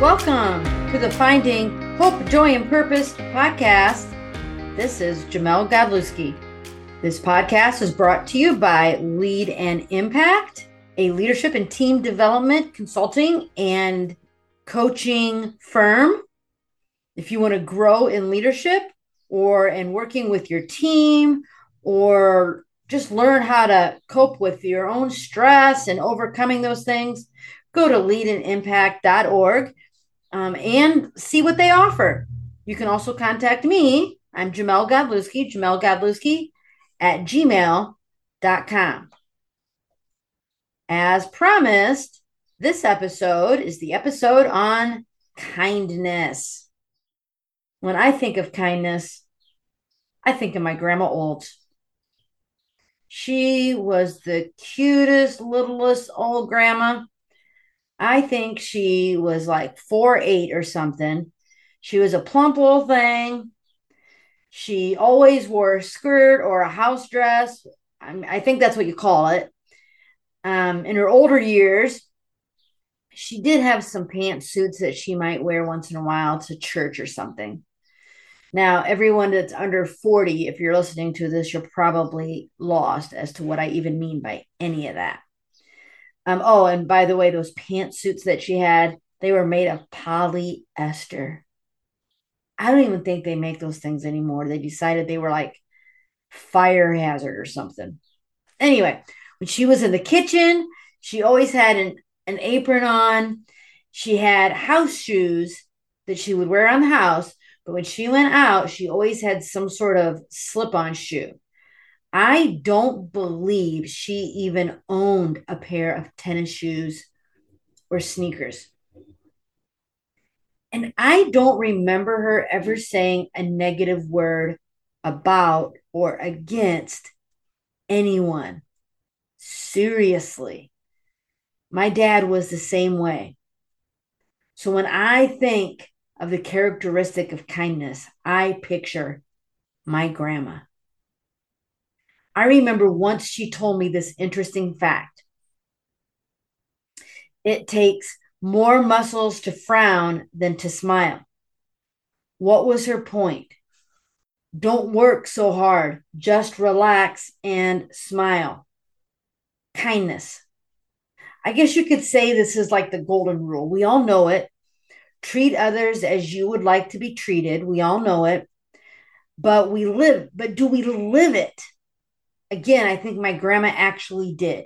Welcome to the Finding Hope, Joy, and Purpose podcast. This is Jamel Godlewski. This podcast is brought to you by Lead and Impact, a leadership and team development consulting and coaching firm. If you want to grow in leadership or in working with your team or just learn how to cope with your own stress and overcoming those things, go to leadandimpact.org. And see what they offer. You can also contact me. I'm Jamel Godlewski at gmail.com. As promised, this episode is the episode on kindness. When I think of kindness, I think of my Grandma Olds. She was the cutest, littlest old grandma. I think she was like 4'8" or something. She was a plump little thing. She always wore a skirt or a house dress. I think that's what you call it. In her older years, she did have some pantsuits that she might wear once in a while to church or something. Now, everyone that's under 40, if you're listening to this, you're probably lost as to what I even mean by any of that. Oh, and by the way, those pantsuits that she had, they were made of polyester. I don't even think they make those things anymore. They decided they were like fire hazard or something. Anyway, when she was in the kitchen, she always had an apron on. She had house shoes that she would wear on the house. But when she went out, she always had some sort of slip-on shoe. I don't believe she even owned a pair of tennis shoes or sneakers. And I don't remember her ever saying a negative word about or against anyone. Seriously. My dad was the same way. So when I think of the characteristic of kindness, I picture my grandma. I remember once she told me this interesting fact. It takes more muscles to frown than to smile. What was her point? Don't work so hard. Just relax and smile. Kindness. I guess you could say this is like the golden rule. We all know it. Treat others as you would like to be treated. We all know it. But do we live it? Again, I think my grandma actually did.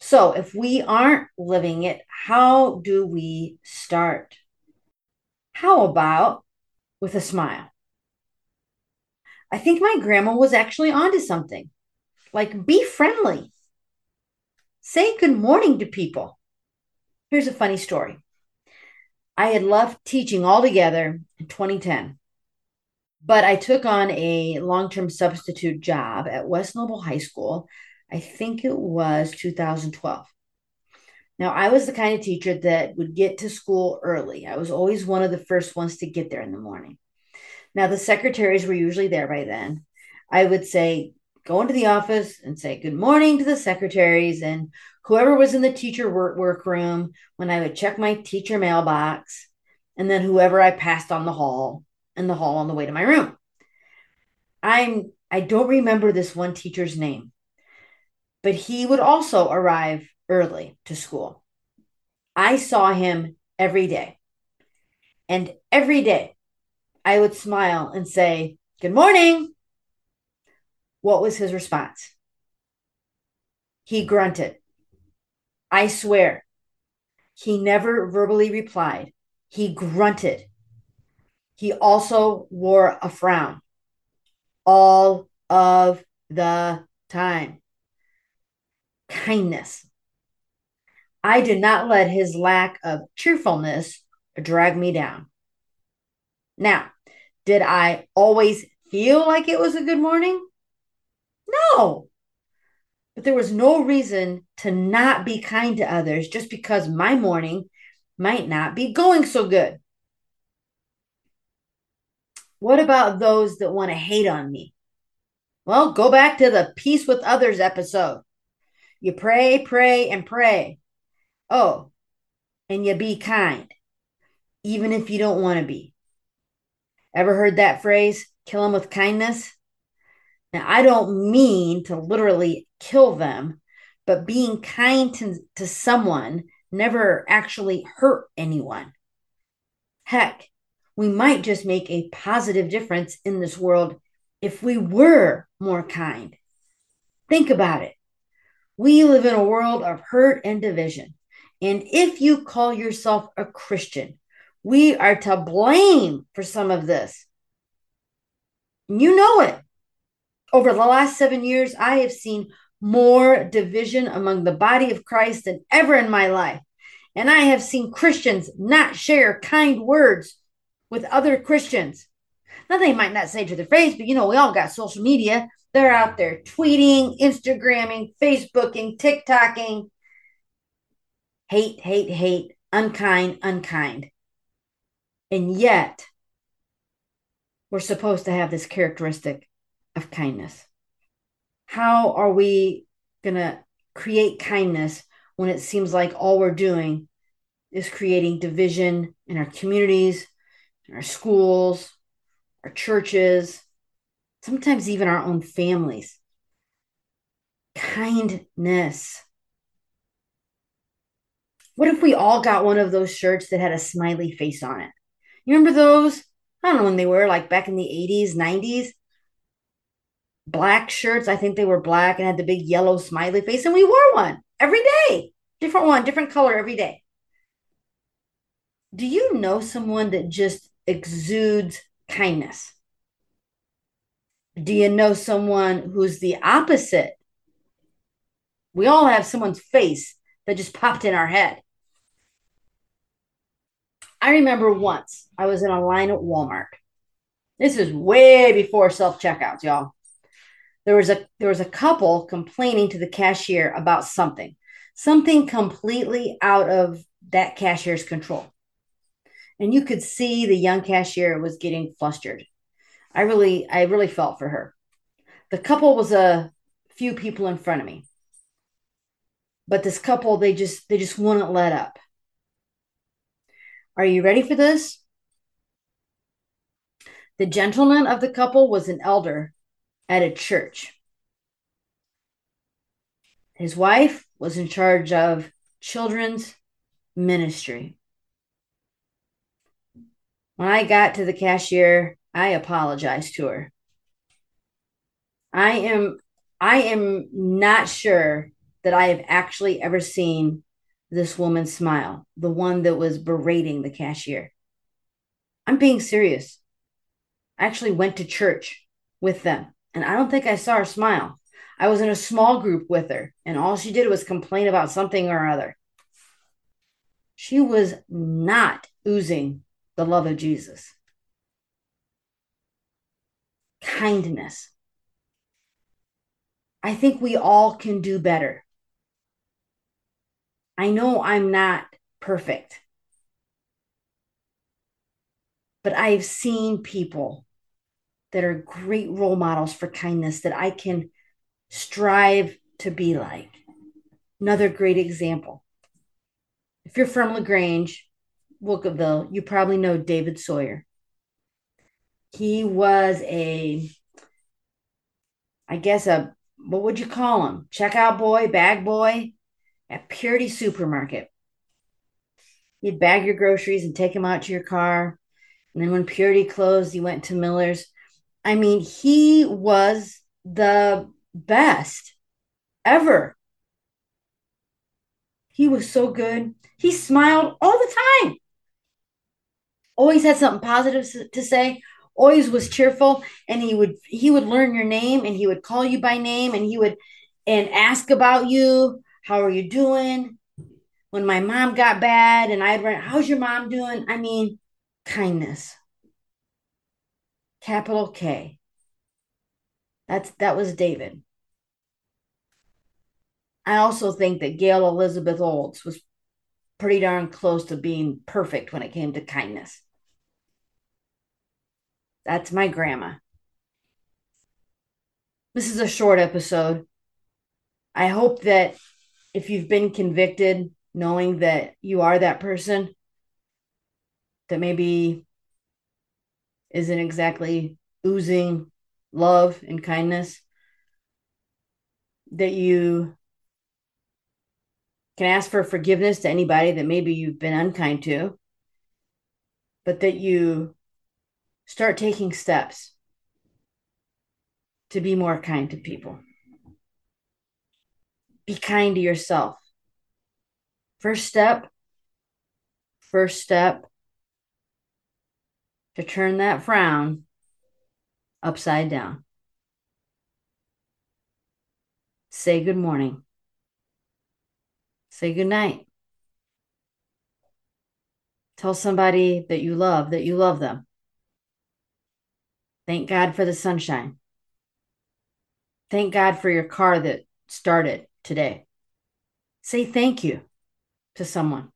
So if we aren't living it, how do we start? How about with a smile? I think my grandma was actually onto something. Like, be friendly. Say good morning to people. Here's a funny story. I had left teaching altogether in 2010. But I took on a long-term substitute job at West Noble High School. I think it was 2012. Now, I was the kind of teacher that would get to school early. I was always one of the first ones to get there in the morning. Now, the secretaries were usually there by then. I would say, go into the office and say good morning to the secretaries and whoever was in the teacher workroom when I would check my teacher mailbox and then whoever I passed on the hall. In the hall on the way to my room. I don't remember this one teacher's name, but he would also arrive early to school. I saw him every day. And every day I would smile and say, good morning. What was his response? He grunted. I swear. He never verbally replied. He grunted. He also wore a frown all of the time. Kindness. I did not let his lack of cheerfulness drag me down. Now, did I always feel like it was a good morning? No. But there was no reason to not be kind to others just because my morning might not be going so good. What about those that want to hate on me? Well, go back to the Peace with Others episode. You pray, pray, and pray. Oh, and you be kind. even if you don't want to be. Ever heard that phrase, kill them with kindness? Now, I don't mean to literally kill them, but being kind to someone never actually hurt anyone. Heck, we might just make a positive difference in this world if we were more kind. Think about it. We live in a world of hurt and division. And if you call yourself a Christian, we are to blame for some of this. You know it. Over the last 7 years, I have seen more division among the body of Christ than ever in my life. And I have seen Christians not share kind words with other Christians. Now, they might not say to their face, but we all got social media. They're out there tweeting, Instagramming, Facebooking, TikToking. Hate, hate, hate, unkind, unkind. And yet, we're supposed to have this characteristic of kindness. How are we going to create kindness when it seems like all we're doing is creating division in our communities, in our schools, our churches, sometimes even our own families? Kindness. What if we all got one of those shirts that had a smiley face on it? You remember those? I don't know when they were, like back in the 80s, 90s. Black shirts, I think they were black and had the big yellow smiley face. And we wore one every day. Different one, different color every day. Do you know someone that just exudes kindness? Do you know someone who's the opposite? We all have someone's face that just popped in our head. I remember once I was in a line at Walmart. This is way before self-checkouts, y'all. There was a couple complaining to the cashier about something completely out of that cashier's control. And you could see the young cashier was getting flustered. I really felt for her. The couple was a few people in front of me. But this couple, they just wouldn't let up. Are you ready for this? The gentleman of the couple was an elder at a church. His wife was in charge of children's ministry. When I got to the cashier, I apologized to her. I am not sure that I have actually ever seen this woman smile, the one that was berating the cashier. I'm being serious. I actually went to church with them, and I don't think I saw her smile. I was in a small group with her, and all she did was complain about something or other. She was not oozing the love of Jesus. Kindness. I think we all can do better. I know I'm not perfect, but I've seen people that are great role models for kindness that I can strive to be like. Another great example. If you're from LaGrange, Wilkeville, you probably know David Sawyer. He was what would you call him? Checkout boy, bag boy at Purity Supermarket. You'd bag your groceries and take them out to your car. And then when Purity closed, he went to Miller's. I mean, he was the best ever. He was so good. He smiled all the time. Always had something positive to say. Always was cheerful, and he would learn your name, and he would call you by name, and he would ask about you. How are you doing? When my mom got bad and I'd run, how's your mom doing? I mean, kindness. Capital K. That was David. I also think that Gail Elizabeth Olds was pretty darn close to being perfect when it came to kindness. That's my grandma. This is a short episode. I hope that if you've been convicted, knowing that you are that person, that maybe isn't exactly oozing love and kindness, that you can ask for forgiveness to anybody that maybe you've been unkind to, but that you start taking steps to be more kind to people. Be kind to yourself. First step to turn that frown upside down. Say good morning. Say good night. Tell somebody that you love them. Thank God for the sunshine. Thank God for your car that started today. Say thank you to someone.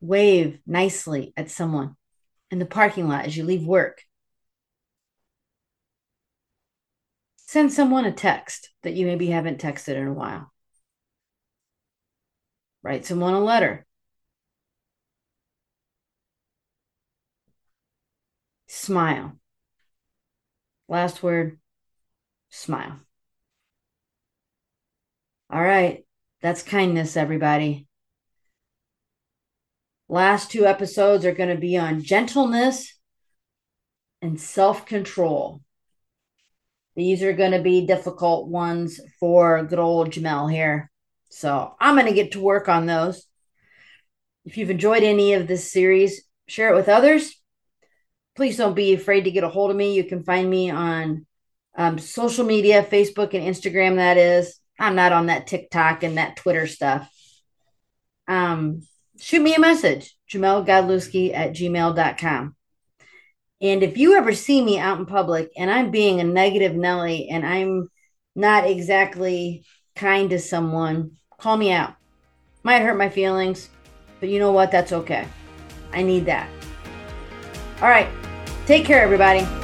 Wave nicely at someone in the parking lot as you leave work. Send someone a text that you maybe haven't texted in a while. Write someone a letter. Smile. Last word, smile. All right. That's kindness, everybody. Last two episodes are going to be on gentleness and self-control. These are going to be difficult ones for good old Jamel here. So I'm going to get to work on those. If you've enjoyed any of this series, share it with others. Please don't be afraid to get a hold of me. You can find me on social media, Facebook and Instagram, that is. I'm not on that TikTok and that Twitter stuff. Shoot me a message, jamelgodlewski@gmail.com. And if you ever see me out in public and I'm being a negative Nelly and I'm not exactly kind to someone, call me out. Might hurt my feelings, but you know what? That's okay. I need that. All right. Take care, everybody.